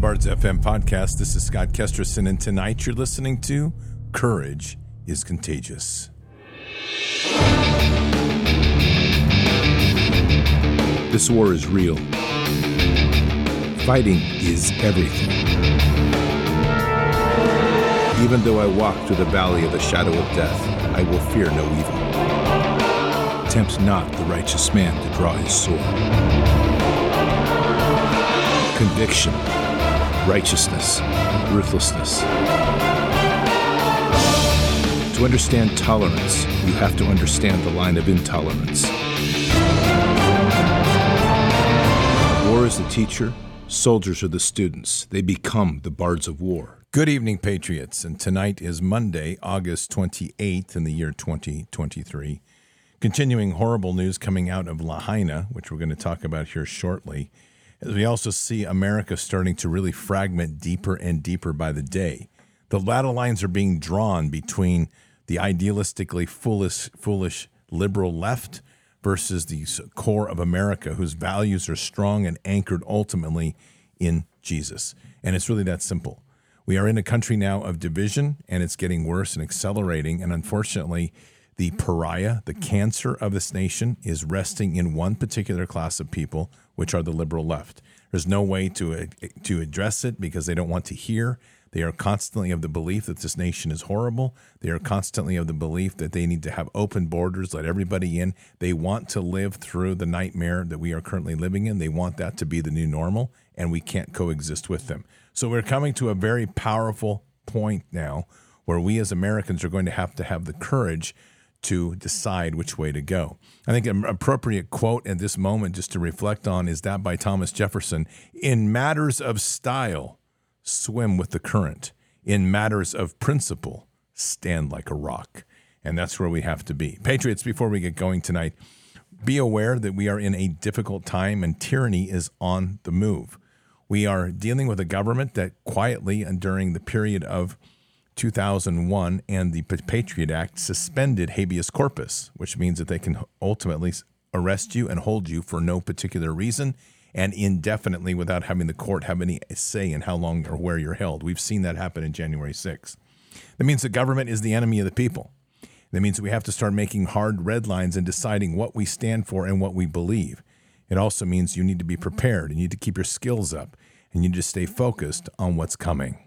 Bards FM podcast. This is Scott Kesterson, and tonight you're listening to Courage is Contagious. This war is real. Fighting is everything. Even though I walk through the valley of the shadow of death, I will fear no evil. Tempt not the righteous man to draw his sword. Conviction, righteousness, ruthlessness. To understand tolerance, you have to understand the line of intolerance. War is the teacher, soldiers are the students. They become the bards of war. Good evening, Patriots, and tonight is Monday, August 28th in the year 2023. Continuing horrible news coming out of Lahaina, which we're going to talk about here shortly, as we also see America starting to really fragment deeper and deeper by the day. The battle lines are being drawn between the idealistically foolish liberal left versus the core of America, whose values are strong and anchored ultimately in Jesus. And it's really that simple. We are in a country now of division, and it's getting worse and accelerating. And unfortunately, the pariah, the cancer of this nation, is resting in one particular class of people, which are the liberal left. There's no way to address it because they don't want to hear. They are constantly of the belief that this nation is horrible. They are constantly of the belief that they need to have open borders, let everybody in. They want to live through the nightmare that we are currently living in. They want that to be the new normal, and we can't coexist with them. So we're coming to a very powerful point now where we as Americans are going to have the courage to decide which way to go. I think an appropriate quote at this moment just to reflect on is that by Thomas Jefferson: in matters of style, swim with the current. In matters of principle, stand like a rock. And that's where we have to be. Patriots, before we get going tonight, be aware that we are in a difficult time and tyranny is on the move. We are dealing with a government that quietly and during the period of 2001 and the Patriot Act suspended habeas corpus, which means that they can ultimately arrest you and hold you for no particular reason and indefinitely without having the court have any say in how long or where you're held. We've seen that happen in January 6th. That means the government is the enemy of the people. That means we have to start making hard red lines and deciding what we stand for and what we believe. It also means you need to be prepared, you need to keep your skills up, and you need to stay focused on what's coming.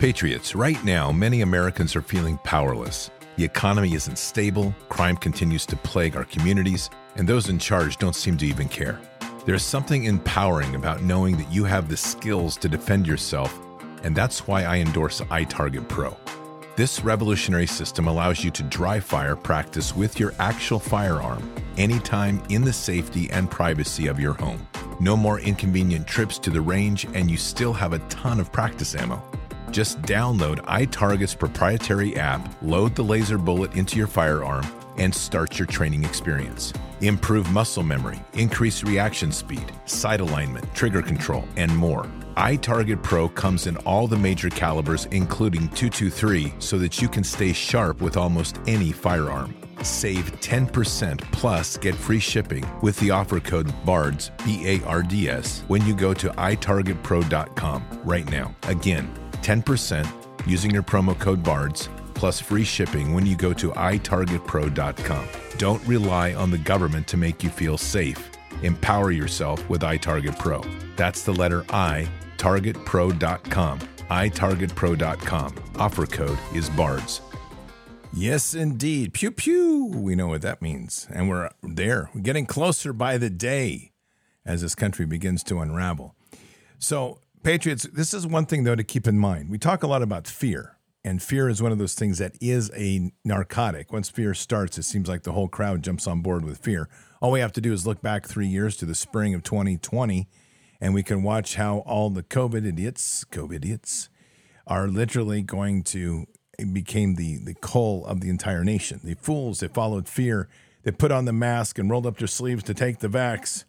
Patriots, right now, many Americans are feeling powerless. The economy isn't stable, crime continues to plague our communities, and those in charge don't seem to even care. There's something empowering about knowing that you have the skills to defend yourself, and that's why I endorse iTarget Pro. This revolutionary system allows you to dry fire practice with your actual firearm anytime in the safety and privacy of your home. No more inconvenient trips to the range, and you still have a ton of practice ammo. Just download iTarget's proprietary app, load the laser bullet into your firearm, and start your training experience. Improve muscle memory, increase reaction speed, sight alignment, trigger control, and more. iTarget Pro comes in all the major calibers, including .223, so that you can stay sharp with almost any firearm. Save 10% plus get free shipping with the offer code BARDS, B-A-R-D-S, when you go to itargetpro.com right now. Again, 10% using your promo code BARDS plus free shipping when you go to itargetpro.com. Don't rely on the government to make you feel safe. Empower yourself with iTarget Pro. That's the letter I, targetpro.com, itargetpro.com. Offer code is BARDS. Yes, indeed. Pew, pew. We know what that means. And we're there. We're getting closer by the day as this country begins to unravel. So, Patriots, this is one thing, though, to keep in mind. We talk a lot about fear, and fear is one of those things that is a narcotic. Once fear starts, it seems like the whole crowd jumps on board with fear. All we have to do is look back 3 years to the spring of 2020, and we can watch how all the COVID idiots, are literally going to became the coal of the entire nation. The fools that followed fear, that put on the mask and rolled up their sleeves to take the vax.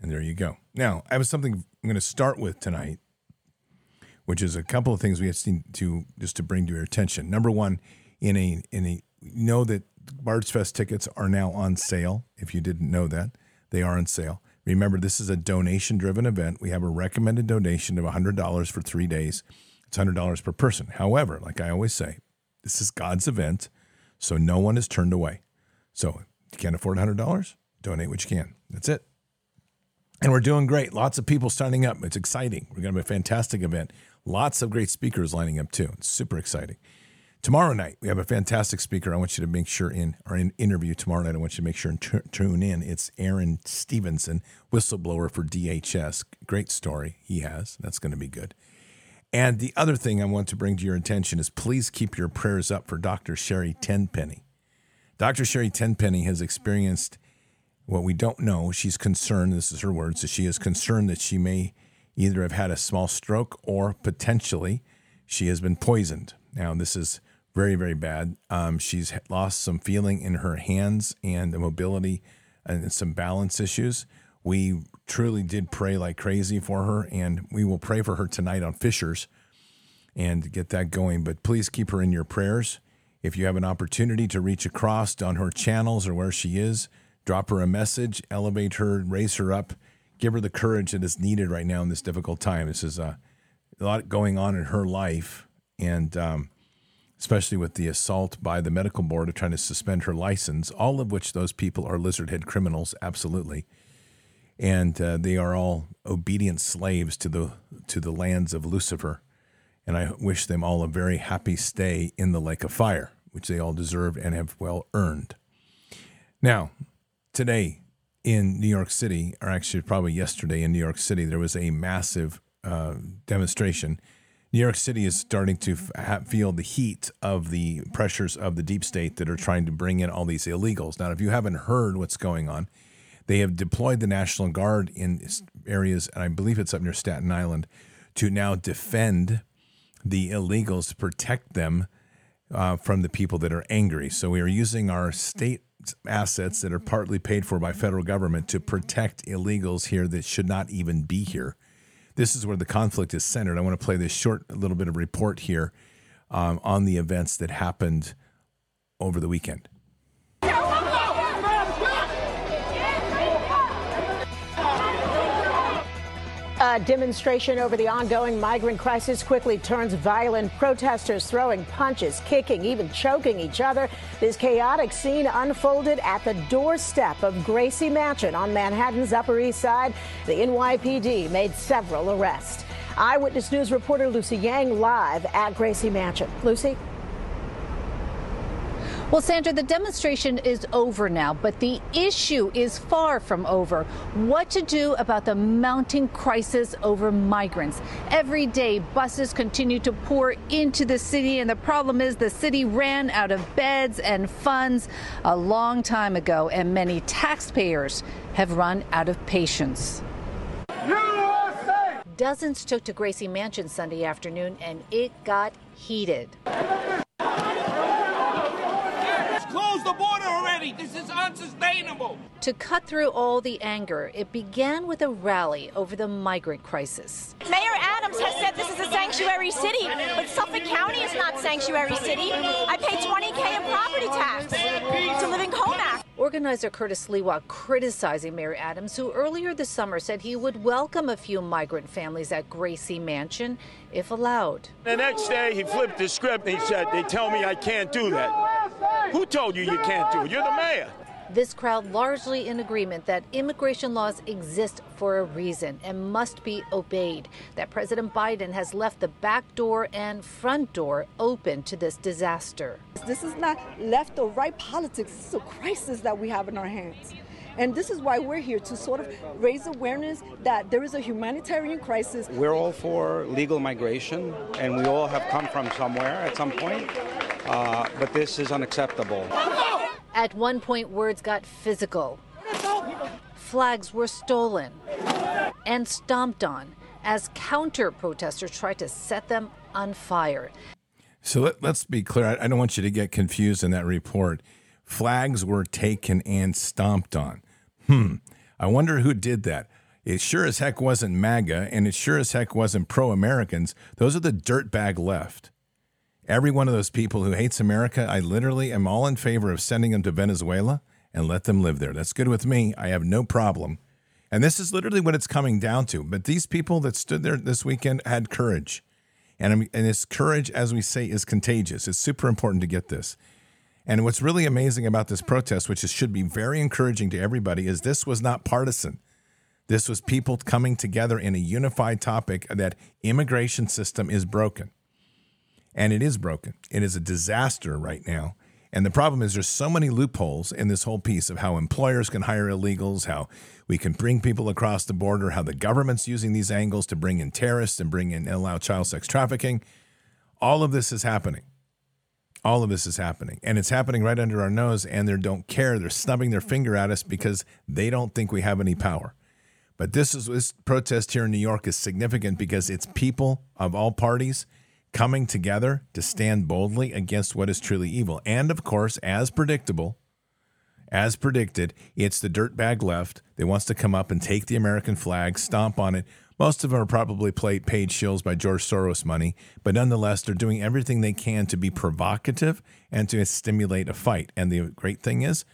And there you go. Now, I have something I'm going to start with tonight, which is a couple of things we have to just to bring to your attention. Number one, know that Bards Fest tickets are now on sale. If you didn't know that, they are on sale. Remember, this is a donation-driven event. We have a recommended donation of $100 for 3 days. It's $100 per person. However, like I always say, this is God's event, so no one is turned away. So if you can't afford $100, donate what you can. That's it. And we're doing great. Lots of people signing up. It's exciting. We're going to have a fantastic event. Lots of great speakers lining up, too. It's super exciting. Tomorrow night, we have a fantastic speaker. I want you to make sure in our interview tomorrow night, I want you to make sure and tune in. It's Aaron Stevenson, whistleblower for DHS. Great story he has. That's going to be good. And the other thing I want to bring to your attention is please keep your prayers up for Dr. Sherry Tenpenny. Dr. Sherry Tenpenny has experienced what we don't know. She's concerned, this is her words, so she is concerned that she may either have had a small stroke or potentially she has been poisoned. Now, this is very, very bad. She's lost some feeling in her hands and the mobility and some balance issues. We truly did pray like crazy for her, and we will pray for her tonight on Fishers and get that going. But please keep her in your prayers. If you have an opportunity to reach across on her channels or where she is, drop her a message, elevate her, raise her up, give her the courage that is needed right now in this difficult time. This is a lot going on in her life. And especially with the assault by the medical board of trying to suspend her license, all of which those people are lizard head criminals, absolutely. And they are all obedient slaves to the lands of Lucifer. And I wish them all a very happy stay in the lake of fire, which they all deserve and have well earned. Now, today in New York City, or actually probably yesterday in New York City, there was a massive demonstration. New York City is starting to feel the heat of the pressures of the deep state that are trying to bring in all these illegals. Now, if you haven't heard what's going on, they have deployed the National Guard in areas, and I believe it's up near Staten Island, to now defend the illegals, to protect them from the people that are angry. So we are using our state assets that are partly paid for by federal government to protect illegals here that should not even be here. This is where the conflict is centered. I want to play this short little bit of report here on the events that happened over the weekend. A demonstration over the ongoing migrant crisis quickly turns violent. Protesters throwing punches, kicking, even choking each other. This chaotic scene unfolded at the doorstep of Gracie Mansion on Manhattan's Upper East Side. The NYPD made several arrests. Eyewitness News reporter Lucy Yang live at Gracie Mansion. Lucy? Well, Sandra, the demonstration is over now, but the issue is far from over. What to do about the mounting crisis over migrants. Every day, buses continue to pour into the city, and the problem is the city ran out of beds and funds a long time ago, and many taxpayers have run out of patience. USA! Dozens took to Gracie Mansion Sunday afternoon, and it got heated. Close the border already. This is unsustainable. To cut through all the anger, it began with a rally over the migrant crisis. Mayor Adams has said this is a sanctuary city, but Suffolk County is not sanctuary city. I pay $20,000 in property tax. It's a Living Home Act. Organizer Curtis Sliwa criticizing Mayor Adams, who earlier this summer said he would welcome a few migrant families at Gracie Mansion if allowed. The next day, he flipped the script and he said, "They tell me I can't do that." Who told you you can't do it? You're the mayor. This crowd largely in agreement that immigration laws exist for a reason and must be obeyed, that President Biden has left the back door and front door open to this disaster. This is not left or right politics. This is a crisis that we have in our hands. And this is why we're here, to sort of raise awareness that there is a humanitarian crisis. We're all for legal migration, and we all have come from somewhere at some point. But this is unacceptable. At one point, words got physical. Flags were stolen and stomped on as counter-protesters tried to set them on fire. So let's be clear. I don't want you to get confused in that report. Flags were taken and stomped on. I wonder who did that. It sure as heck wasn't MAGA, and it sure as heck wasn't pro-Americans. Those are the dirtbag left. Every one of those people who hates America, I literally am all in favor of sending them to Venezuela and let them live there. That's good with me. I have no problem And this is literally what it's coming down to. But these people that stood there this weekend had courage. And this courage, as we say, is contagious. It's super important to get this. And what's really amazing about this protest, which is, should be very encouraging to everybody, is this was not partisan. This was people coming together in a unified topic that immigration system is broken. And it is broken. It is a disaster right now. And the problem is there's so many loopholes in this whole piece of how employers can hire illegals, how we can bring people across the border, how the government's using these angles to bring in terrorists and bring in and allow child sex trafficking. All of this is happening. All of this is happening. And it's happening right under our nose, and they don't care. They're snubbing their finger at us because they don't think we have any power. But this protest here in New York is significant because it's people of all parties coming together to stand boldly against what is truly evil. And, of course, as predictable, as predicted, it's the dirtbag left that wants to come up and take the American flag, stomp on it. Most of them are probably paid shills by George Soros money, but nonetheless, they're doing everything they can to be provocative and to stimulate a fight. And the great thing is,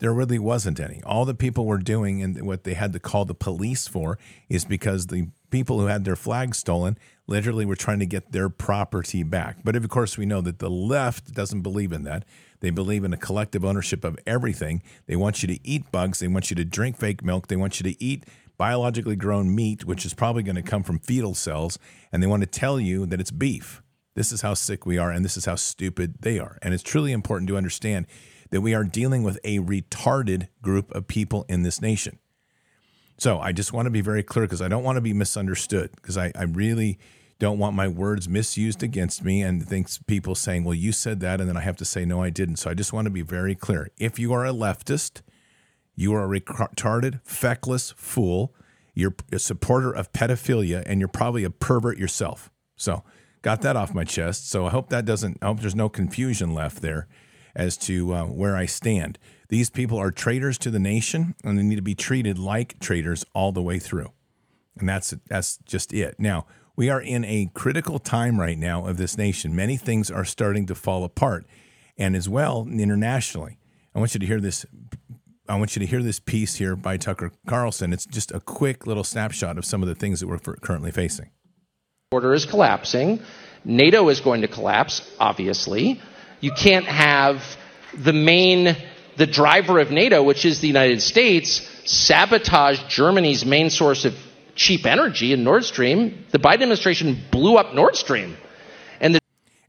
there really wasn't any. All the people were doing and what they had to call the police for is because the people who had their flag stolen literally were trying to get their property back. But of course, we know that the left doesn't believe in that. They believe in a collective ownership of everything. They want you to eat bugs. They want you to drink fake milk. They want you to eat biologically grown meat, which is probably going to come from fetal cells. And they want to tell you that it's beef. This is how sick we are, and this is how stupid they are. And it's truly important to understand that we are dealing with a retarded group of people in this nation. So I just want to be very clear because I don't want to be misunderstood, because I really don't want my words misused against me and thinks people saying, well, you said that, and then I have to say, no, I didn't. So I just want to be very clear. If you are a leftist, you are a retarded, feckless fool. You're a supporter of pedophilia, and you're probably a pervert yourself. So got that off my chest. So I hope there's no confusion left there as to where I stand. These people are traitors to the nation, and they need to be treated like traitors all the way through. And that's just it. Now, we are in a critical time right now of this nation. Many things are starting to fall apart, and as well internationally. I want you to hear this. I want you to hear this piece here by Tucker Carlson. It's just a quick little snapshot of some of the things that we're currently facing. The border is collapsing. NATO is going to collapse, obviously. You can't have the driver of NATO, which is the United States, sabotage Germany's main source of cheap energy in Nord Stream. The Biden administration blew up Nord Stream.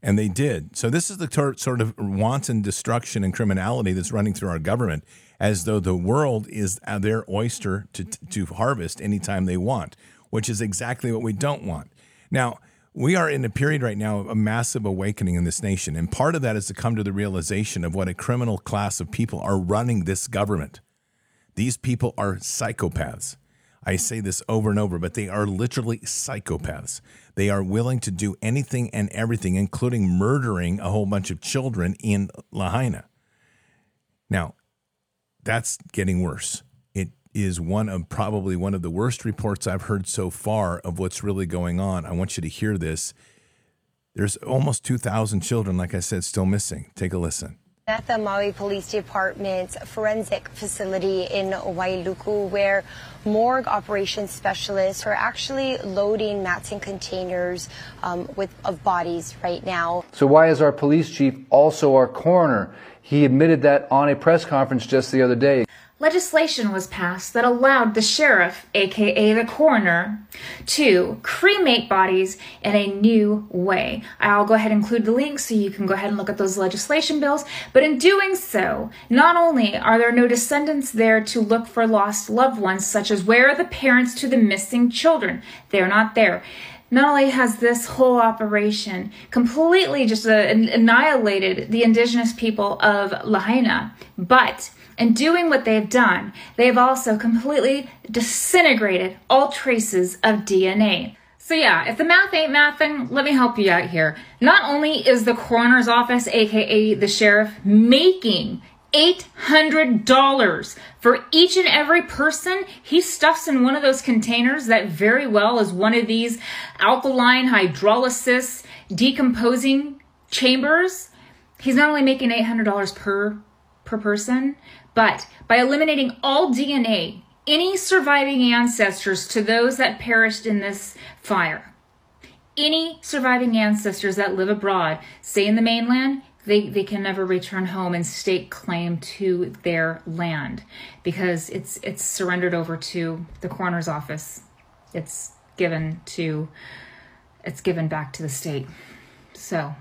And they did. So this is the sort of wanton destruction and criminality that's running through our government, as though the world is their oyster to harvest anytime they want, which is exactly what we don't want. Now, we are in a period right now of a massive awakening in this nation, and part of that is to come to the realization of what a criminal class of people are running this government. These people are psychopaths. I say this over and over, but they are literally psychopaths. They are willing to do anything and everything, including murdering a whole bunch of children in Lahaina. Now, that's getting worse. Is probably one of the worst reports I've heard so far of what's really going on. I want you to hear this. There's almost 2,000 children, like I said, still missing. Take a listen. At the Maui Police Department's forensic facility in Wailuku, where morgue operations specialists are actually loading mats and containers of bodies right now. So why is our police chief also our coroner? He admitted that on a press conference just the other day. Legislation was passed that allowed the sheriff, aka the coroner, to cremate bodies in a new way. I'll go ahead and include the links so you can go ahead and look at those legislation bills. But in doing so, not only are there no descendants there to look for lost loved ones, such as where are the parents to the missing children? They're not there. Not only has this whole operation completely just annihilated the indigenous people of Lahaina, but in doing what they've done, they've also completely disintegrated all traces of DNA. So yeah, if the math ain't mathin', let me help you out here. Not only is the coroner's office, aka the sheriff, making $800 for each and every person he stuffs in one of those containers that very well is one of these alkaline hydrolysis decomposing chambers, he's not only making $800 per person, but by eliminating all DNA any surviving ancestors to those that perished in this fire, any surviving ancestors that live abroad, stay in the mainland, they can never return home and stake claim to their land because it's surrendered over to the coroner's office. It's given back to the state. So,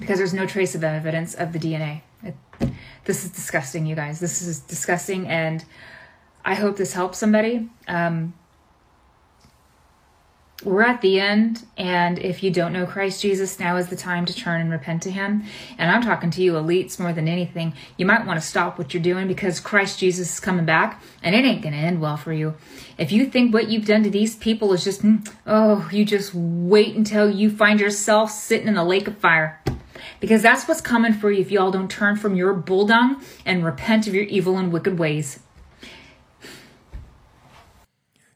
because there's no trace of evidence of the DNA. This is disgusting, you guys. This is disgusting, and I hope this helps somebody. We're at the end, and if you don't know Christ Jesus, now is the time to turn and repent to him. And I'm talking to you elites more than anything. You might want to stop what you're doing because Christ Jesus is coming back, and it ain't going to end well for you. If you think what you've done to these people is just, you just wait until you find yourself sitting in a lake of fire. Because that's what's coming for you if y'all don't turn from your bull dung and repent of your evil and wicked ways.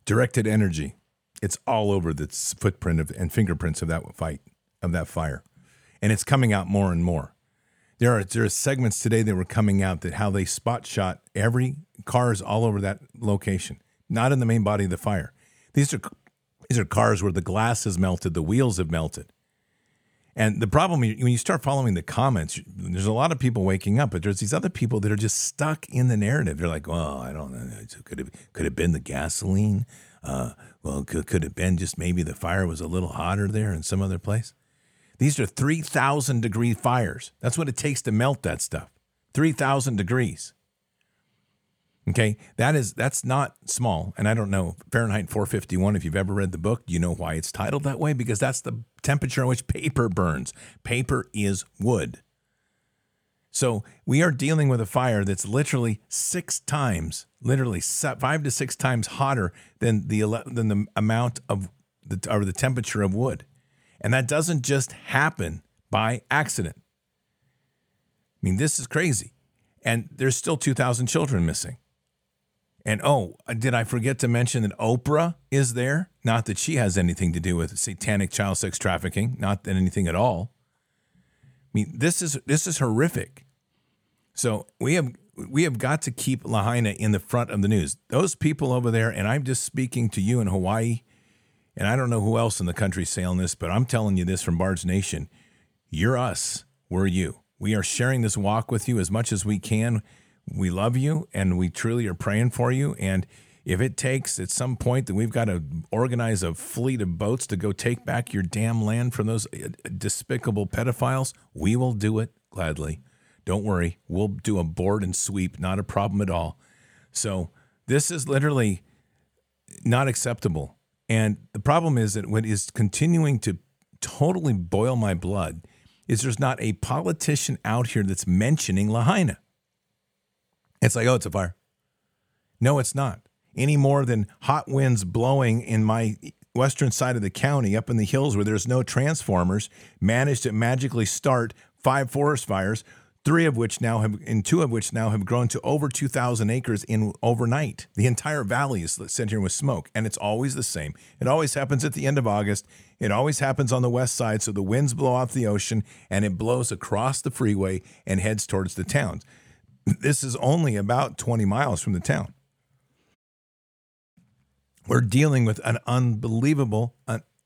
Directed energy. It's all over the footprint and fingerprints of that fight, of that fire. And it's coming out more and more. There are segments today that were coming out that how they spot shot every cars all over that location, not in the main body of the fire. These are cars where the glass has melted, the wheels have melted. And the problem, when you start following the comments, there's a lot of people waking up, but there's these other people that are just stuck in the narrative. They're like, well, I don't know. Could it have been the gasoline? Could it have been just maybe the fire was a little hotter there in some other place? These are 3,000 degree fires. That's what it takes to melt that stuff. 3,000 degrees. Okay, that's not small. And I don't know, Fahrenheit 451, if you've ever read the book, you know why it's titled that way, because that's the temperature in which paper burns. Paper is wood. So we are dealing with a fire that's literally 5 to 6 times hotter than the amount of the temperature of wood. And that doesn't just happen by accident. I mean, this is crazy. And there's still 2,000 children missing. And did I forget to mention that Oprah is there? Not that she has anything to do with satanic child sex trafficking, not that anything at all. I mean, this is horrific. So we have got to keep Lahaina in the front of the news. Those people over there, and I'm just speaking to you in Hawaii, and I don't know who else in the country is saying this, but I'm telling you this from Bards Nation. You're us. We're you. We are sharing this walk with you as much as we can. We love you, and we truly are praying for you. And if it takes at some point that we've got to organize a fleet of boats to go take back your damn land from those despicable pedophiles, we will do it gladly. Don't worry. We'll do a board and sweep, not a problem at all. So this is literally not acceptable. And the problem is that what is continuing to totally boil my blood is there's not a politician out here that's mentioning Lahaina. It's like, it's a fire. No, it's not. Any more than hot winds blowing in my western side of the county up in the hills where there's no transformers managed to magically start 5 forest fires, 2 of which now have grown to over 2,000 acres in overnight. The entire valley is set here with smoke, and it's always the same. It always happens at the end of August. It always happens on the west side, so the winds blow off the ocean, and it blows across the freeway and heads towards the towns. This is only about 20 miles from the town. We're dealing with an unbelievable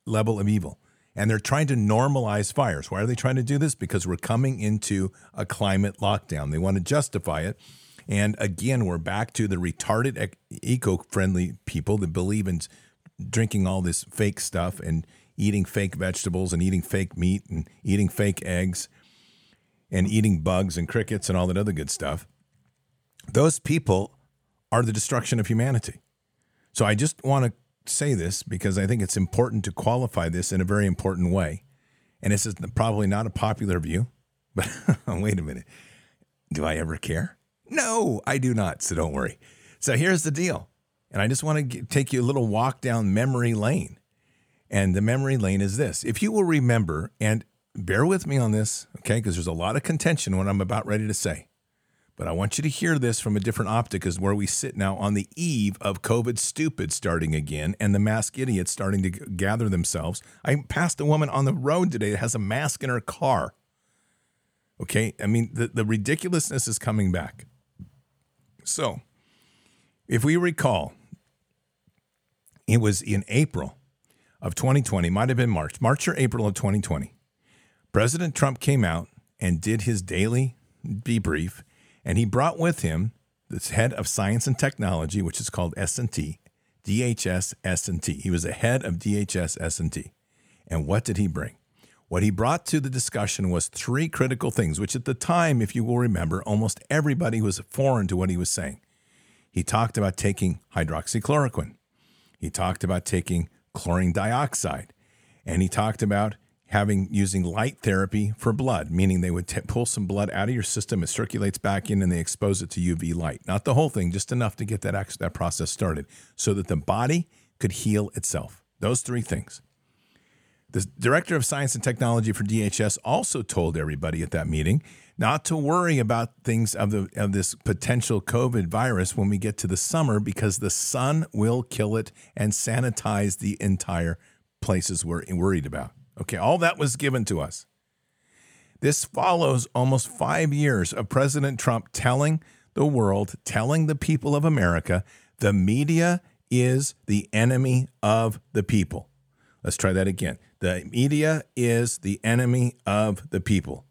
level of evil. And they're trying to normalize fires. Why are they trying to do this? Because we're coming into a climate lockdown. They want to justify it. And again, we're back to the retarded eco-friendly people that believe in drinking all this fake stuff and eating fake vegetables and eating fake meat and eating fake eggs and eating bugs and crickets and all that other good stuff. Those people are the destruction of humanity. So I just want to say this because I think it's important to qualify this in a very important way. And this is probably not a popular view, but wait a minute. Do I ever care? No, I do not. So don't worry. So here's the deal. And I just want to take you a little walk down memory lane. And the memory lane is this. If you will remember, and bear with me on this, okay, because there's a lot of contention in what I'm about ready to say. But I want you to hear this from a different optic as where we sit now on the eve of COVID stupid starting again and the mask idiots starting to gather themselves. I passed a woman on the road today that has a mask in her car. Okay? I mean, the ridiculousness is coming back. So If we recall, it was in April of 2020, might have been March or April of 2020. President Trump came out and did his daily debrief, and he brought with him this head of science and technology, which is called S&T, DHS S&T. He was the head of DHS S&T. And what did he bring? What he brought to the discussion was three critical things, which at the time, if you will remember, almost everybody was foreign to what he was saying. He talked about taking hydroxychloroquine. He talked about taking chlorine dioxide. And he talked about using light therapy for blood, meaning they would pull some blood out of your system, it circulates back in, and they expose it to UV light. Not the whole thing, just enough to get that process started so that the body could heal itself. Those three things. The director of science and technology for DHS also told everybody at that meeting not to worry about things of this potential COVID virus when we get to the summer, because the sun will kill it and sanitize the entire places we're worried about. Okay, all that was given to us. This follows almost 5 years of President Trump telling the world, telling the people of America, the media is the enemy of the people. Let's try that again. The media is the enemy of the people.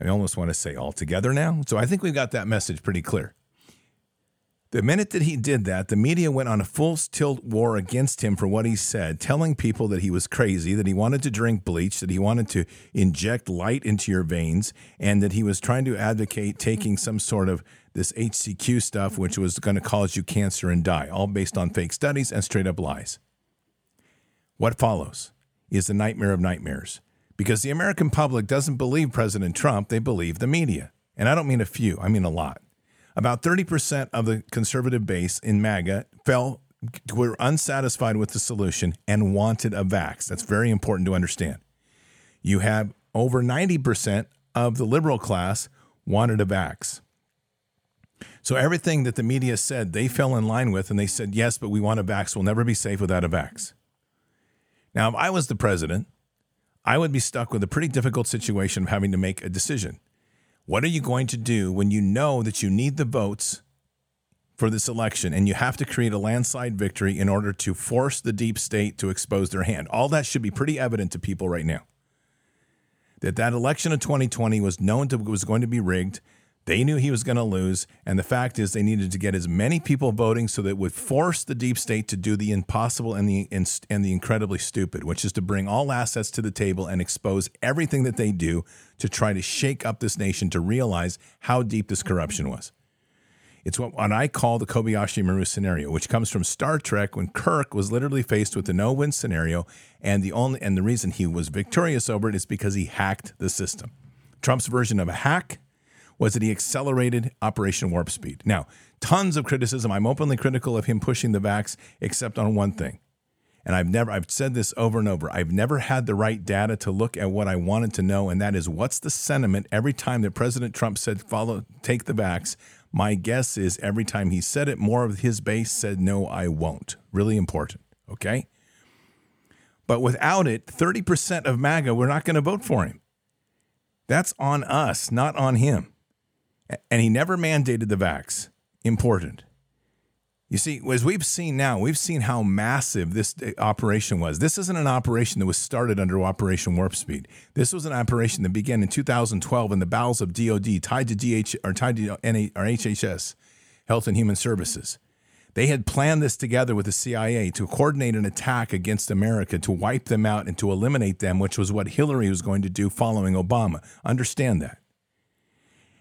I almost want to say all together now. So I think we've got that message pretty clear. The minute that he did that, the media went on a full tilt war against him for what he said, telling people that he was crazy, that he wanted to drink bleach, that he wanted to inject light into your veins, and that he was trying to advocate taking some sort of this HCQ stuff, which was going to cause you cancer and die, all based on fake studies and straight up lies. What follows is the nightmare of nightmares, because the American public doesn't believe President Trump. They believe the media. And I don't mean a few. I mean a lot. About 30% of the conservative base in MAGA were unsatisfied with the solution and wanted a vax. That's very important to understand. You have over 90% of the liberal class wanted a vax. So everything that the media said, they fell in line with, and they said, yes, but we want a vax. We'll never be safe without a vax. Now, if I was the president, I would be stuck with a pretty difficult situation of having to make a decision. What are you going to do when you know that you need the votes for this election and you have to create a landslide victory in order to force the deep state to expose their hand? All that should be pretty evident to people right now. That election of 2020 was known to was going to be rigged. They knew he was going to lose. And the fact is they needed to get as many people voting so that it would force the deep state to do the impossible and the incredibly stupid, which is to bring all assets to the table and expose everything that they do to try to shake up this nation to realize how deep this corruption was. It's what I call the Kobayashi Maru scenario, which comes from Star Trek when Kirk was literally faced with the no-win scenario. And the reason he was victorious over it is because he hacked the system. Trump's version of a hack was that he accelerated Operation Warp Speed. Now, tons of criticism. I'm openly critical of him pushing the vax, except on one thing. And I've said this over and over. I've never had the right data to look at what I wanted to know, and that is what's the sentiment every time that President Trump said, take the vax. My guess is every time he said it, more of his base said, no, I won't. Really important, okay? But without it, 30% of MAGA, we're not going to vote for him. That's on us, not on him. And he never mandated the vax. Important. You see, as we've seen now, we've seen how massive this operation was. This isn't an operation that was started under Operation Warp Speed. This was an operation that began in 2012 in the bowels of DOD, tied to HHS, Health and Human Services. They had planned this together with the CIA to coordinate an attack against America, to wipe them out and to eliminate them, which was what Hillary was going to do following Obama. Understand that.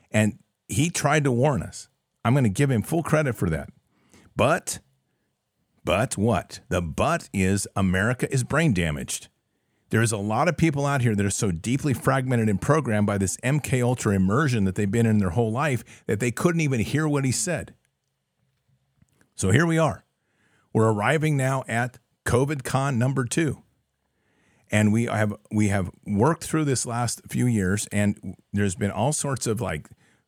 And he tried to warn us. I'm going to give him full credit for that. But what? The but is America is brain damaged. There is a lot of people out here that are so deeply fragmented and programmed by this MKUltra immersion that they've been in their whole life that they couldn't even hear what he said. So here we are. We're arriving now at COVID-Con number 2. And we have worked through this last few years, and there's been all sorts of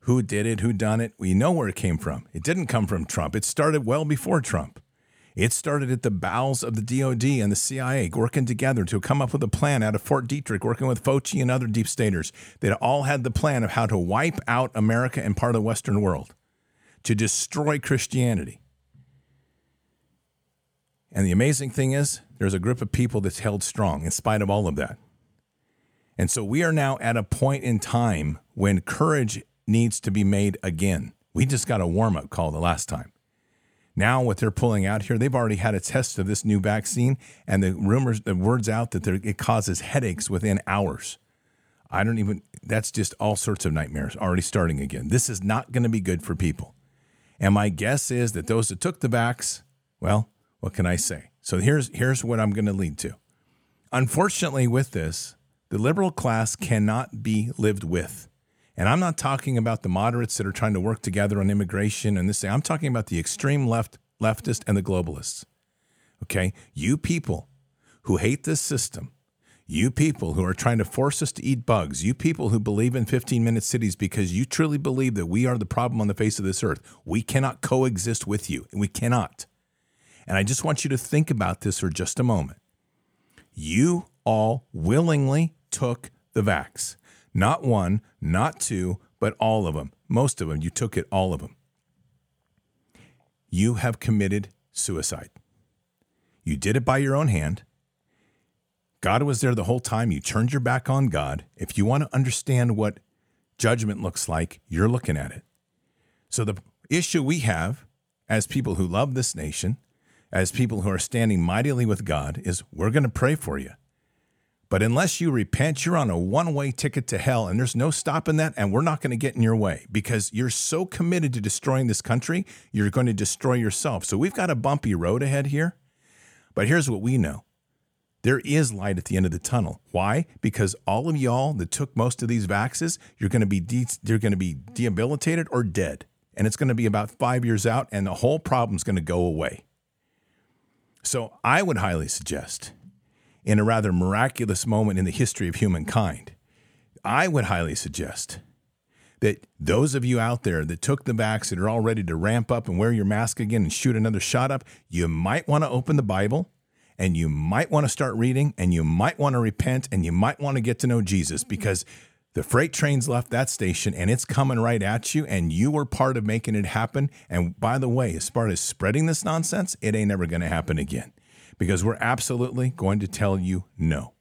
who did it, who done it. We know where it came from. It didn't come from Trump. It started well before Trump. It started at the bowels of the DOD and the CIA working together to come up with a plan out of Fort Detrick, working with Fauci and other deep staters that all had the plan of how to wipe out America and part of the Western world, to destroy Christianity. And the amazing thing is, there's a group of people that's held strong in spite of all of that. And so we are now at a point in time when courage needs to be made again. We just got a warm-up call the last time. Now what they're pulling out here, they've already had a test of this new vaccine, and the word's out that it causes headaches within hours. That's just all sorts of nightmares already starting again. This is not going to be good for people. And my guess is that those that took the vax, well, what can I say? So here's what I'm going to lead to. Unfortunately, with this, the liberal class cannot be lived with. And I'm not talking about the moderates that are trying to work together on immigration and this thing. I'm talking about the extreme leftists and the globalists. Okay? You people who hate this system, you people who are trying to force us to eat bugs, you people who believe in 15-minute cities because you truly believe that we are the problem on the face of this earth. We cannot coexist with you. We cannot. And I just want you to think about this for just a moment. You all willingly took the vax. Not one, not two, but all of them. Most of them. You took it, all of them. You have committed suicide. You did it by your own hand. God was there the whole time. You turned your back on God. If you want to understand what judgment looks like, you're looking at it. So the issue we have as people who love this nation, as people who are standing mightily with God, is we're going to pray for you. But unless you repent, you're on a one-way ticket to hell, and there's no stopping that, and we're not going to get in your way because you're so committed to destroying this country, you're going to destroy yourself. So we've got a bumpy road ahead here, but here's what we know. There is light at the end of the tunnel. Why? Because all of y'all that took most of these vaxes, you're going to be debilitated or dead, and it's going to be about 5 years out, and the whole problem's going to go away. So I would highly suggest, in a rather miraculous moment in the history of humankind, I would highly suggest that those of you out there that took the vax and are all ready to ramp up and wear your mask again and shoot another shot up, you might want to open the Bible, and you might want to start reading, and you might want to repent, and you might want to get to know Jesus, because the freight train's left that station and it's coming right at you, and you were part of making it happen. And by the way, as far as spreading this nonsense, it ain't never going to happen again, because we're absolutely going to tell you no.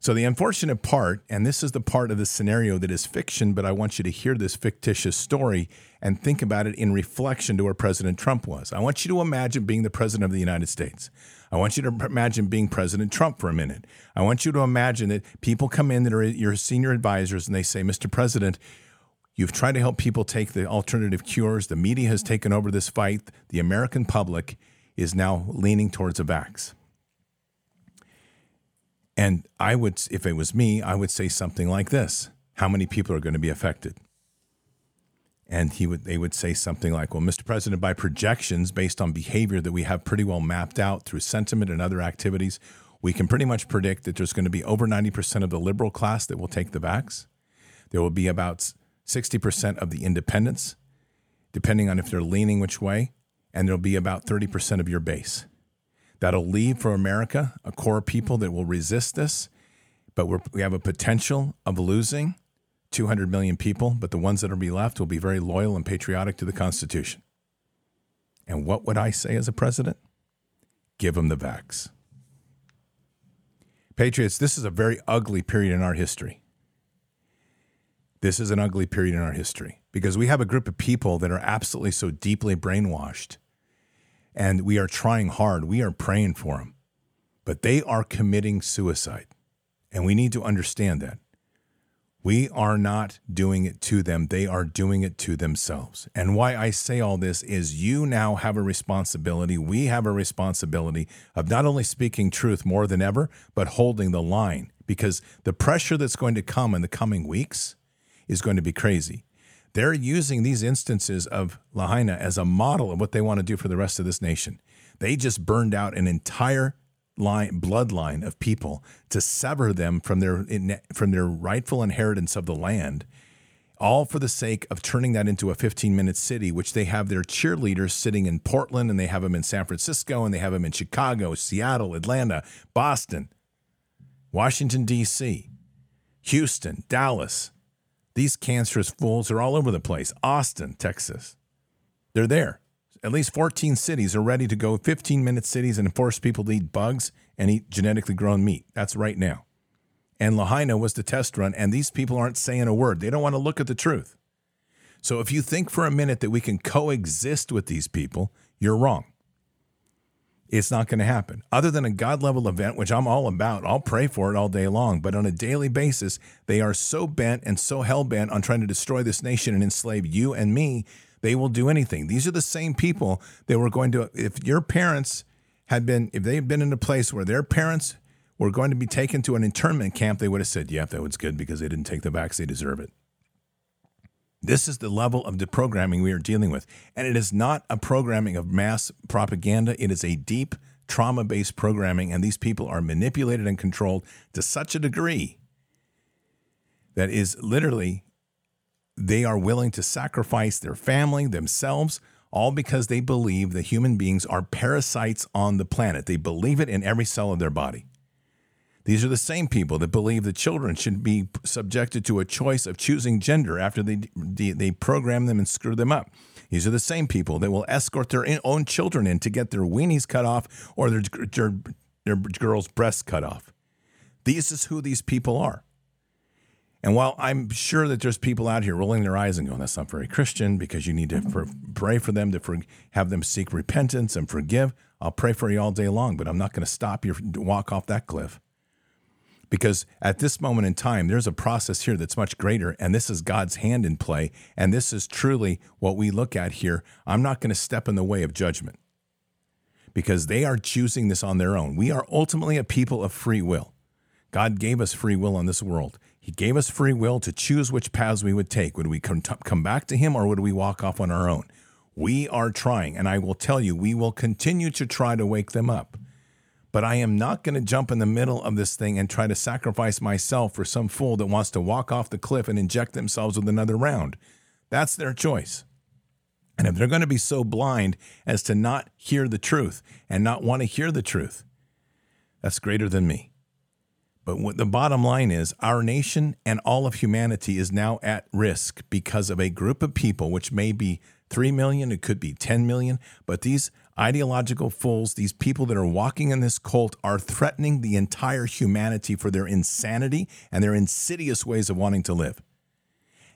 So the unfortunate part, and this is the part of the scenario that is fiction, but I want you to hear this fictitious story and think about it in reflection to where President Trump was. I want you to imagine being the president of the United States. I want you to imagine being President Trump for a minute. I want you to imagine that people come in that are your senior advisors and they say, Mr. President, you've tried to help people take the alternative cures. The media has taken over this fight. The American public is now leaning towards a vax. And I would, if it was me, I would say something like this. How many people are going to be affected? And they would say something like, well, Mr. President, by projections based on behavior that we have pretty well mapped out through sentiment and other activities, we can pretty much predict that there's going to be over 90% of the liberal class that will take the vax. There will be about 60% of the independents, depending on if they're leaning which way. And there'll be about 30% of your base. That'll leave for America a core of people that will resist this, but we have a potential of losing 200 million people, but the ones that will be left will be very loyal and patriotic to the Constitution. And what would I say as a president? Give them the vax. Patriots, this is a very ugly period in our history. This is an ugly period in our history because we have a group of people that are absolutely so deeply brainwashed, and we are trying hard. We are praying for them, but they are committing suicide, and we need to understand that. We are not doing it to them. They are doing it to themselves. And why I say all this is you now have a responsibility. We have a responsibility of not only speaking truth more than ever, but holding the line, because the pressure that's going to come in the coming weeks is going to be crazy. They're using these instances of Lahaina as a model of what they want to do for the rest of this nation. They just burned out an entire bloodline of people to sever them from their rightful inheritance of the land, all for the sake of turning that into a 15-minute city, which they have their cheerleaders sitting in Portland, and they have them in San Francisco, and they have them in Chicago, Seattle, Atlanta, Boston, Washington, D.C., Houston, Dallas. These cancerous fools are all over the place. Austin, Texas. They're there. At least 14 cities are ready to go 15-minute cities and force people to eat bugs and eat genetically grown meat. That's right now. And Lahaina was the test run, and these people aren't saying a word. They don't want to look at the truth. So if you think for a minute that we can coexist with these people, you're wrong. It's not going to happen. Other than a God-level event, which I'm all about, I'll pray for it all day long, but on a daily basis, they are so bent and so hell-bent on trying to destroy this nation and enslave you and me, they will do anything. These are the same people that were going to, if they had been in a place where their parents were going to be taken to an internment camp, they would have said, yep, that was good because they didn't take the vaccine, they deserve it. This is the level of deprogramming we are dealing with. And it is not a programming of mass propaganda. It is a deep trauma-based programming, and these people are manipulated and controlled to such a degree that is literally they are willing to sacrifice their family, themselves, all because they believe that human beings are parasites on the planet. They believe it in every cell of their body. These are the same people that believe that children should be subjected to a choice of choosing gender after they program them and screw them up. These are the same people that will escort their own children in to get their weenies cut off or their girls' breasts cut off. This is who these people are. And while I'm sure that there's people out here rolling their eyes and going, that's not very Christian because you need to pray for them, to have them seek repentance and forgive, I'll pray for you all day long, but I'm not going to stop your walk off that cliff. Because at this moment in time, there's a process here that's much greater, and this is God's hand in play, and this is truly what we look at here. I'm not going to step in the way of judgment because they are choosing this on their own. We are ultimately a people of free will. God gave us free will on this world. He gave us free will to choose which paths we would take. Would we come back to him, or would we walk off on our own? We are trying, and I will tell you, we will continue to try to wake them up. But I am not going to jump in the middle of this thing and try to sacrifice myself for some fool that wants to walk off the cliff and inject themselves with another round. That's their choice. And if they're going to be so blind as to not hear the truth and not want to hear the truth, that's greater than me. But what the bottom line is, our nation and all of humanity is now at risk because of a group of people, which may be 3 million, it could be 10 million, but these ideological fools, these people that are walking in this cult are threatening the entire humanity for their insanity and their insidious ways of wanting to live.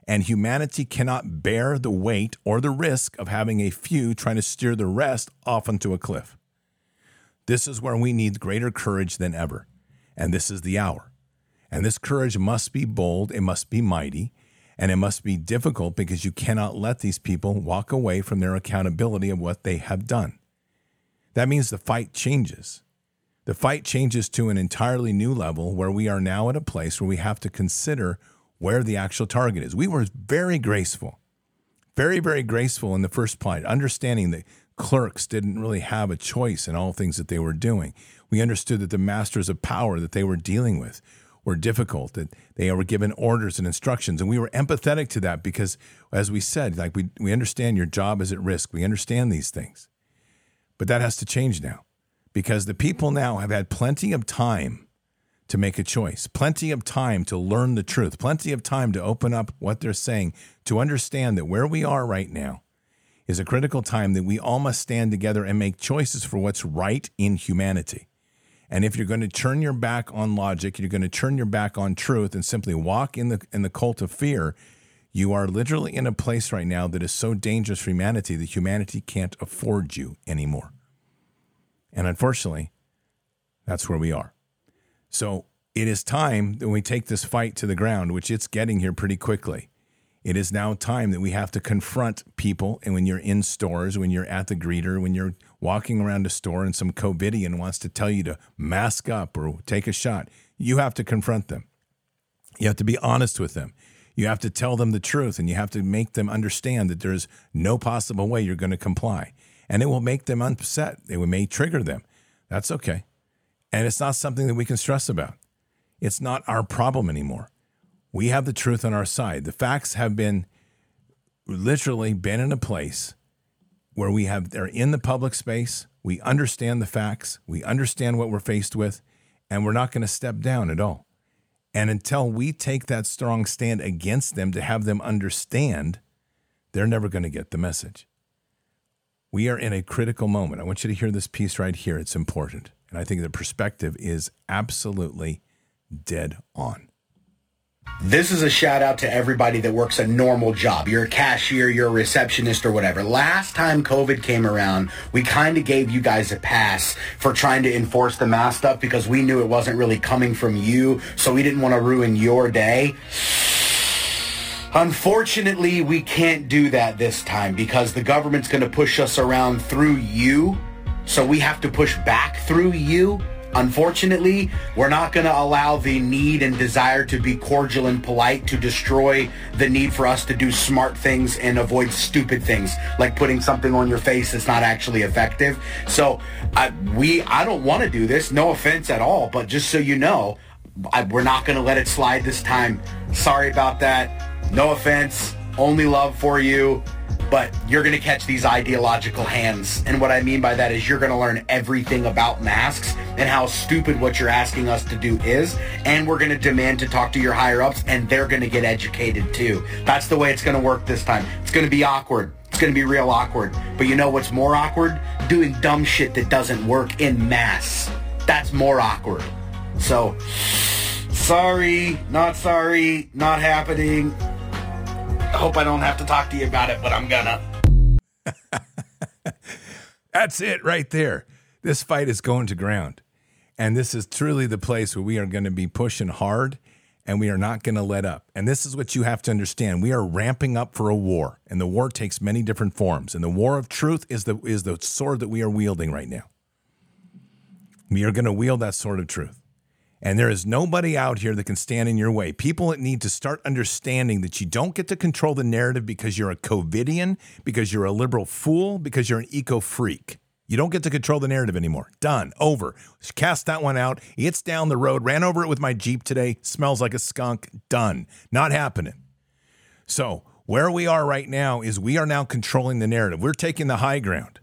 And humanity cannot bear the weight or the risk of having a few trying to steer the rest off onto a cliff. This is where we need greater courage than ever. And this is the hour. And this courage must be bold, it must be mighty, and it must be difficult because you cannot let these people walk away from their accountability of what they have done. That means the fight changes. The fight changes to an entirely new level where we are now at a place where we have to consider where the actual target is. We were very, very graceful in the first plight, understanding that clerks didn't really have a choice in all things that they were doing. We understood that the masters of power that they were dealing with were difficult, that they were given orders and instructions. And we were empathetic to that because, as we said, like we understand your job is at risk. We understand these things. But that has to change now because the people now have had plenty of time to make a choice, plenty of time to learn the truth, plenty of time to open up what they're saying, to understand that where we are right now is a critical time that we all must stand together and make choices for what's right in humanity. And if you're going to turn your back on logic, you're going to turn your back on truth and simply walk in the cult of fear, you are literally in a place right now that is so dangerous for humanity that humanity can't afford you anymore. And unfortunately, that's where we are. So it is time that we take this fight to the ground, which it's getting here pretty quickly. It is now time that we have to confront people. And when you're in stores, when you're at the greeter, when you're walking around a store and some COVIDian wants to tell you to mask up or take a shot, you have to confront them. You have to be honest with them. You have to tell them the truth, and you have to make them understand that there's no possible way you're going to comply. And it will make them upset. It may trigger them. That's okay. And it's not something that we can stress about. It's not our problem anymore. We have the truth on our side. The facts have been literally been in a place where they're in the public space. We understand the facts. We understand what we're faced with, and we're not going to step down at all. And until we take that strong stand against them to have them understand, they're never going to get the message. We are in a critical moment. I want you to hear this piece right here. It's important. And I think the perspective is absolutely dead on. This is a shout out to everybody that works a normal job. You're a cashier, you're a receptionist or whatever. Last time COVID came around, we kind of gave you guys a pass for trying to enforce the mask stuff because we knew it wasn't really coming from you. So we didn't want to ruin your day. Unfortunately, we can't do that this time because the government's going to push us around through you. So we have to push back through you. Unfortunately, we're not going to allow the need and desire to be cordial and polite to destroy the need for us to do smart things and avoid stupid things like putting something on your face that's not actually effective. So I don't want to do this. No offense at all. But just so you know, we're not going to let it slide this time. Sorry about that. No offense. Only love for you. But you're going to catch these ideological hands. And what I mean by that is you're going to learn everything about masks and how stupid what you're asking us to do is. And we're going to demand to talk to your higher-ups, and they're going to get educated too. That's the way it's going to work this time. It's going to be awkward. It's going to be real awkward. But you know what's more awkward? Doing dumb shit that doesn't work en masse. That's more awkward. So, sorry, not happening. I hope I don't have to talk to you about it, but I'm gonna. That's it right there. This fight is going to ground. And this is truly the place where we are going to be pushing hard and we are not going to let up. And this is what you have to understand. We are ramping up for a war, and the war takes many different forms. And the war of truth is the sword that we are wielding right now. We are going to wield that sword of truth. And there is nobody out here that can stand in your way. People that need to start understanding that you don't get to control the narrative because you're a COVIDian, because you're a liberal fool, because you're an eco-freak. You don't get to control the narrative anymore. Done. Over. Cast that one out. It's down the road. Ran over it with my Jeep today. Smells like a skunk. Done. Not happening. So where we are right now is we are now controlling the narrative. We're taking the high ground.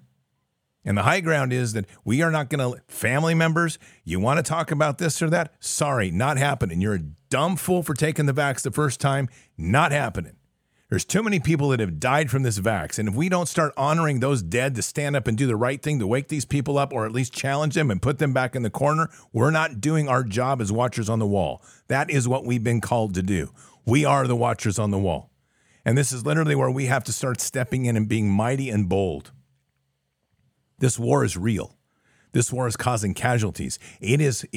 And the high ground is that we are not going to, family members, you want to talk about this or that? Sorry, not happening. You're a dumb fool for taking the vax the first time. Not happening. There's too many people that have died from this vax. And if we don't start honoring those dead to stand up and do the right thing, to wake these people up or at least challenge them and put them back in the corner, we're not doing our job as watchers on the wall. That is what we've been called to do. We are the watchers on the wall. And this is literally where we have to start stepping in and being mighty and bold. This war is real. This war is causing casualties. It is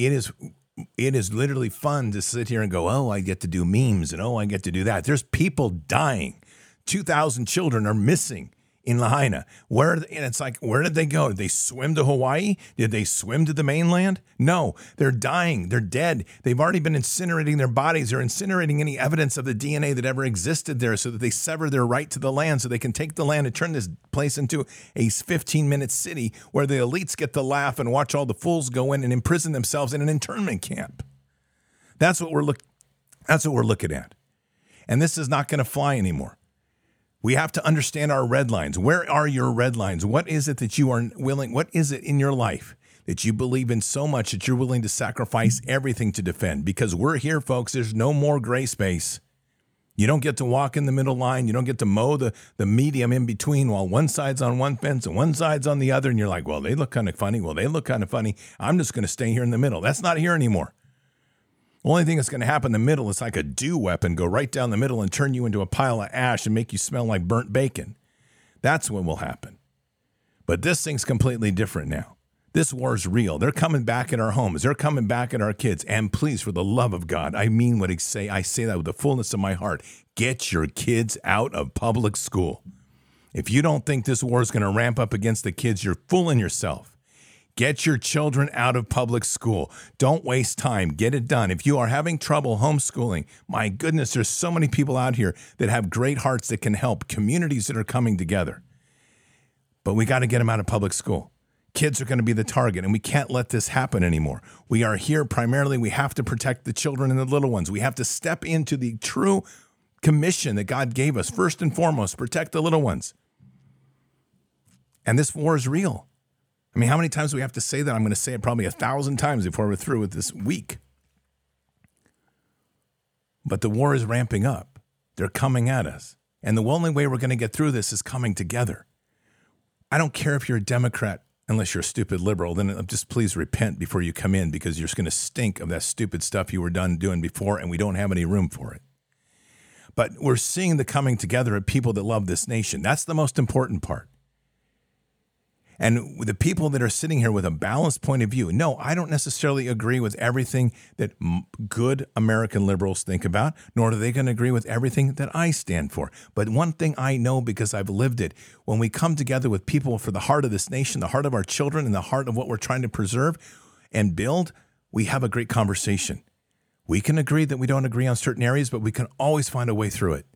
literally fun to sit here and go, oh, I get to do memes and oh, I get to do that. There's people dying. 2,000 children are missing in Lahaina. Where did they go? Did they swim to Hawaii? Did they swim to the mainland? No, they're dying. They're dead. They've already been incinerating their bodies. They're incinerating any evidence of the DNA that ever existed there so that they sever their right to the land so they can take the land and turn this place into a 15-minute city where the elites get to laugh and watch all the fools go in and imprison themselves in an internment camp. That's what we're looking at. And this is not going to fly anymore. We have to understand our red lines. Where are your red lines? What is it that you are willing? What is it in your life that you believe in so much that you're willing to sacrifice everything to defend? Because we're here, folks. There's no more gray space. You don't get to walk in the middle line. You don't get to mow the medium in between while one side's on one fence and one side's on the other. And you're like, well, they look kind of funny. I'm just going to stay here in the middle. That's not here anymore. Only thing that's going to happen in the middle is like a dew weapon, go right down the middle and turn you into a pile of ash and make you smell like burnt bacon. That's what will happen. But this thing's completely different now. This war is real. They're coming back at our homes. They're coming back at our kids. And please, for the love of God, I mean what I say. I say that with the fullness of my heart. Get your kids out of public school. If you don't think this war is going to ramp up against the kids, you're fooling yourself. Get your children out of public school. Don't waste time. Get it done. If you are having trouble homeschooling, my goodness, there's so many people out here that have great hearts that can help, communities that are coming together. But we got to get them out of public school. Kids are going to be the target, and we can't let this happen anymore. We are here primarily. We have to protect the children and the little ones. We have to step into the true commission that God gave us. First and foremost, protect the little ones. And this war is real. I mean, how many times do we have to say that? I'm going to say it probably 1,000 times before we're through with this week. But the war is ramping up. They're coming at us. And the only way we're going to get through this is coming together. I don't care if you're a Democrat unless you're a stupid liberal. Then just please repent before you come in, because you're just going to stink of that stupid stuff you were done doing before, and we don't have any room for it. But we're seeing the coming together of people that love this nation. That's the most important part. And the people that are sitting here with a balanced point of view. No, I don't necessarily agree with everything that good American liberals think about, nor are they going to agree with everything that I stand for. But one thing I know, because I've lived it, when we come together with people for the heart of this nation, the heart of our children, and the heart of what we're trying to preserve and build, we have a great conversation. We can agree that we don't agree on certain areas, but we can always find a way through it.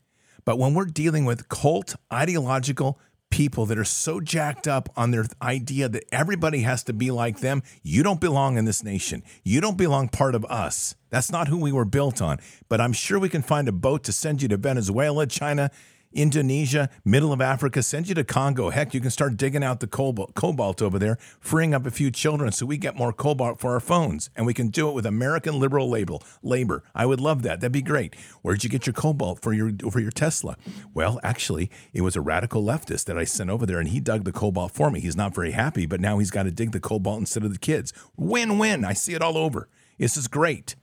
But when we're dealing with cult, ideological people that are so jacked up on their idea that everybody has to be like them, you don't belong in this nation. You don't belong part of us. That's not who we were built on. But I'm sure we can find a boat to send you to Venezuela, China, Indonesia, middle of Africa, send you to Congo. Heck, you can start digging out the cobalt over there, freeing up a few children so we get more cobalt for our phones. And we can do it with American liberal labor. I would love that. That'd be great. Where'd you get your cobalt for your Tesla? Well, actually, it was a radical leftist that I sent over there, and he dug the cobalt for me. He's not very happy, but now he's got to dig the cobalt instead of the kids. Win-win. I see it all over. This is great.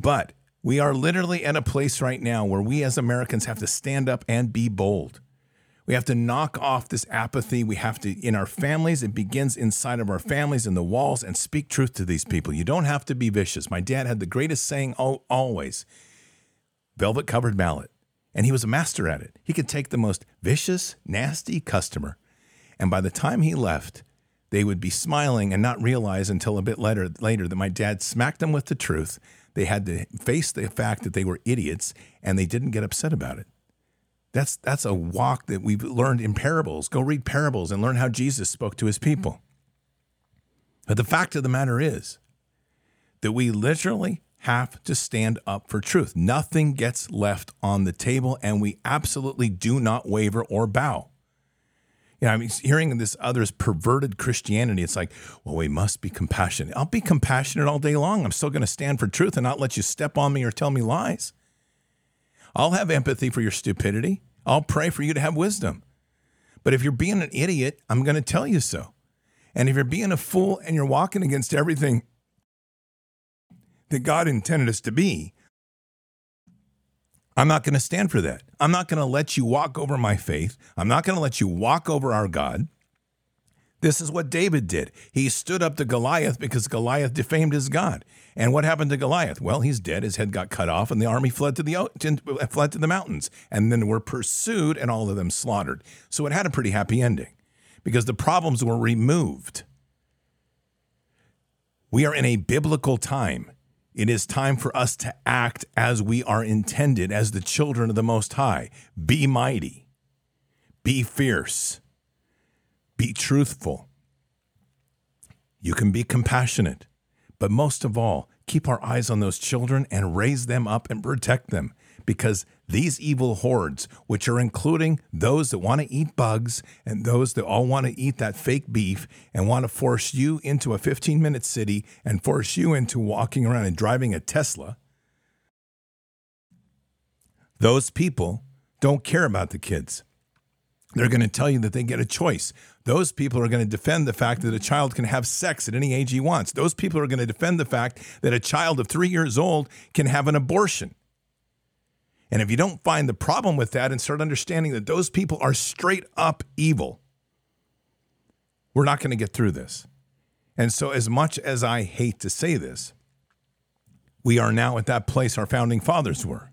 But we are literally at a place right now where we as Americans have to stand up and be bold. We have to knock off this apathy. We have to, in our families, it begins inside of our families, in the walls, and speak truth to these people. You don't have to be vicious. My dad had the greatest saying always, velvet-covered mallet, and he was a master at it. He could take the most vicious, nasty customer, and by the time he left, they would be smiling and not realize until a bit later that my dad smacked them with the truth. They had to face the fact that they were idiots, and they didn't get upset about it. That's a walk that we've learned in parables. Go read parables and learn how Jesus spoke to his people. But the fact of the matter is that we literally have to stand up for truth. Nothing gets left on the table, and we absolutely do not waver or bow. You know, I mean, hearing this other's perverted Christianity, it's like, well, we must be compassionate. I'll be compassionate all day long. I'm still going to stand for truth and not let you step on me or tell me lies. I'll have empathy for your stupidity. I'll pray for you to have wisdom. But if you're being an idiot, I'm going to tell you so. And if you're being a fool and you're walking against everything that God intended us to be, I'm not going to stand for that. I'm not going to let you walk over my faith. I'm not going to let you walk over our God. This is what David did. He stood up to Goliath because Goliath defamed his God. And what happened to Goliath? Well, he's dead. His head got cut off, and the army fled to the mountains, and then were pursued and all of them slaughtered. So it had a pretty happy ending because the problems were removed. We are in a biblical time. It is time for us to act as we are intended, as the children of the Most High. Be mighty. Be fierce. Be truthful. You can be compassionate. But most of all, keep our eyes on those children and raise them up and protect them. Because these evil hordes, which are including those that want to eat bugs and those that all want to eat that fake beef and want to force you into a 15-minute city and force you into walking around and driving a Tesla, those people don't care about the kids. They're going to tell you that they get a choice. Those people are going to defend the fact that a child can have sex at any age he wants. Those people are going to defend the fact that a child of 3 years old can have an abortion. And if you don't find the problem with that and start understanding that those people are straight up evil, we're not going to get through this. And so as much as I hate to say this, we are now at that place our founding fathers were.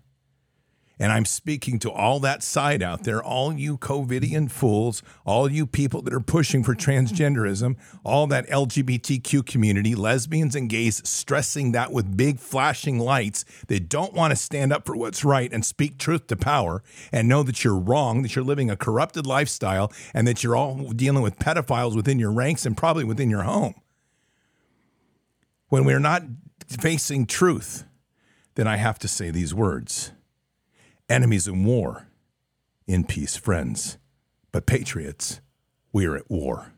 And I'm speaking to all that side out there, all you COVIDian fools, all you people that are pushing for transgenderism, all that LGBTQ community, lesbians and gays, stressing that with big flashing lights. They don't want to stand up for what's right and speak truth to power and know that you're wrong, that you're living a corrupted lifestyle, and that you're all dealing with pedophiles within your ranks and probably within your home. When we're not facing truth, then I have to say these words. Enemies in war, in peace friends, but patriots, we're at war.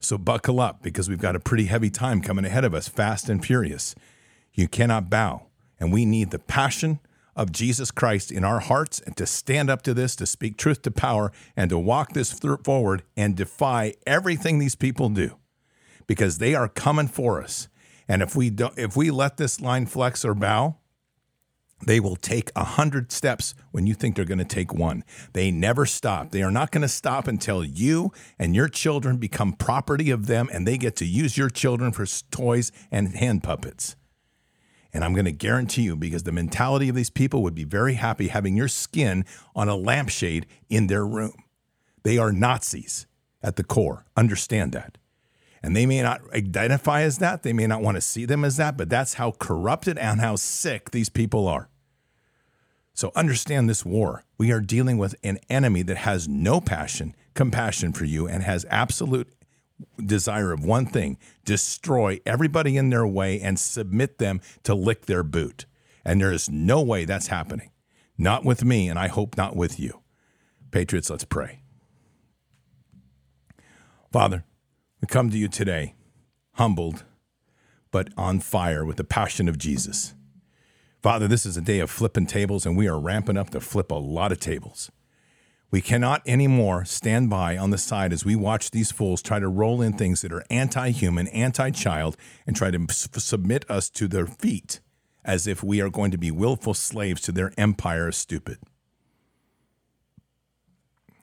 So buckle up, because we've got a pretty heavy time coming ahead of us, fast and furious. You cannot bow, and we need the passion of Jesus Christ in our hearts and to stand up to this, to speak truth to power, and to walk this forward and defy everything these people do, because they are coming for us. And if we let this line flex or bow, they will take 100 steps when you think they're going to take one. They never stop. They are not going to stop until you and your children become property of them and they get to use your children for toys and hand puppets. And I'm going to guarantee you, because the mentality of these people would be very happy having your skin on a lampshade in their room. They are Nazis at the core. Understand that. And they may not identify as that. They may not want to see them as that, but that's how corrupted and how sick these people are. So understand this war. We are dealing with an enemy that has no compassion for you, and has absolute desire of one thing: destroy everybody in their way and submit them to lick their boot. And there is no way that's happening. Not with me, and I hope not with you. Patriots, let's pray. Father, we come to you today, humbled, but on fire with the passion of Jesus. Father, this is a day of flipping tables, and we are ramping up to flip a lot of tables. We cannot anymore stand by on the side as we watch these fools try to roll in things that are anti-human, anti-child, and try to submit us to their feet as if we are going to be willful slaves to their empire of stupid.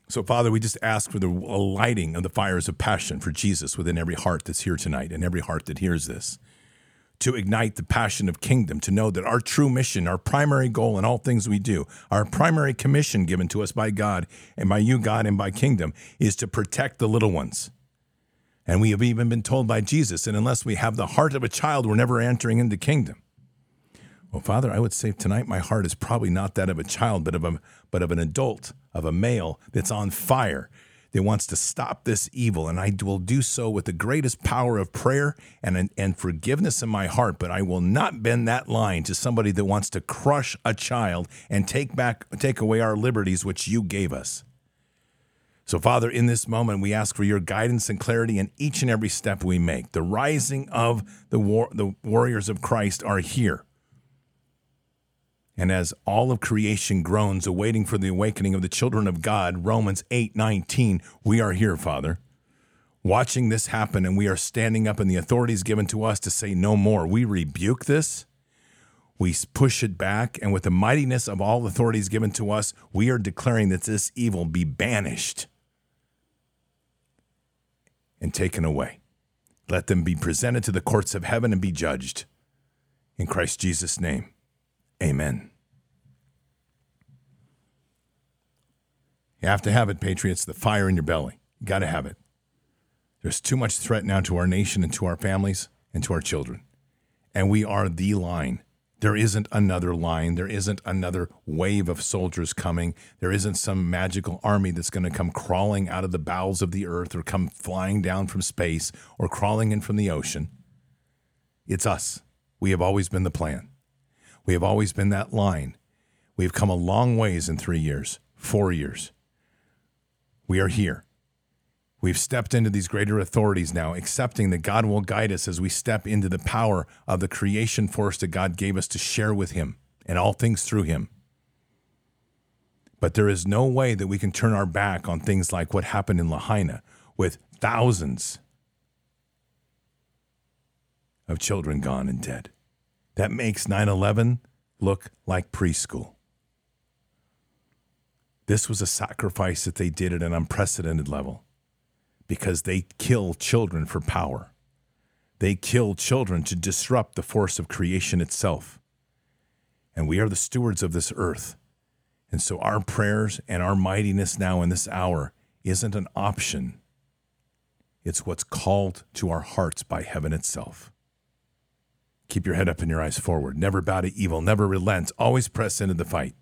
So, Father, we just ask for the lighting of the fires of passion for Jesus within every heart that's here tonight and every heart that hears this, to ignite the passion of kingdom, to know that our true mission, our primary goal in all things we do, our primary commission given to us by God and by you, God, and by kingdom, is to protect the little ones. And we have even been told by Jesus that unless we have the heart of a child, we're never entering into kingdom. Well, Father, I would say tonight my heart is probably not that of a child, but of an adult, of a male that's on fire, that wants to stop this evil. And I will do so with the greatest power of prayer and forgiveness in my heart. But I will not bend that line to somebody that wants to crush a child and take away our liberties, which you gave us. So, Father, in this moment, we ask for your guidance and clarity in each and every step we make. The rising of the warriors of Christ are here. And as all of creation groans, awaiting for the awakening of the children of God, Romans 8:19, we are here, Father, watching this happen, and we are standing up in the authorities given to us to say no more. We rebuke this, we push it back, and with the mightiness of all authorities given to us, we are declaring that this evil be banished and taken away. Let them be presented to the courts of heaven and be judged. In Christ Jesus' name. Amen. You have to have it, patriots, the fire in your belly. You got to have it. There's too much threat now to our nation and to our families and to our children. And we are the line. There isn't another line. There isn't another wave of soldiers coming. There isn't some magical army that's going to come crawling out of the bowels of the earth or come flying down from space or crawling in from the ocean. It's us. We have always been the plan. We have always been that line. We've come a long ways in 3 years, 4 years. We are here. We've stepped into these greater authorities now, accepting that God will guide us as we step into the power of the creation force that God gave us to share with him and all things through him. But there is no way that we can turn our back on things like what happened in Lahaina with thousands of children gone and dead. That makes 9/11 look like preschool. This was a sacrifice that they did at an unprecedented level, because they kill children for power. They kill children to disrupt the force of creation itself. And we are the stewards of this earth. And so our prayers and our mightiness now in this hour isn't an option. It's what's called to our hearts by heaven itself. Keep your head up and your eyes forward. Never bow to evil. Never relent. Always press into the fight.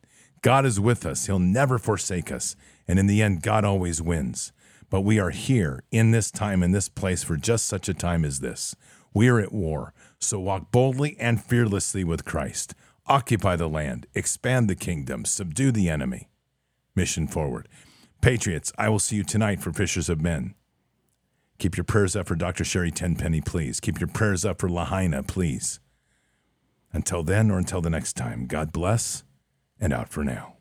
God is with us. He'll never forsake us. And in the end, God always wins. But we are here in this time, in this place, for just such a time as this. We are at war. So walk boldly and fearlessly with Christ. Occupy the land. Expand the kingdom. Subdue the enemy. Mission forward. Patriots, I will see you tonight for Fishers of Men. Keep your prayers up for Dr. Sherry Tenpenny, please. Keep your prayers up for Lahaina, please. Until then, or until the next time, God bless and out for now.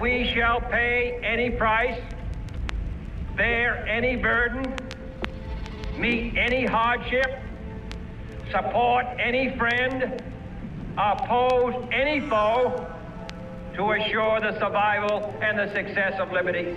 We shall pay any price, bear any burden, meet any hardship, support any friend, oppose any foe to assure the survival and the success of liberty.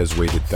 Has waited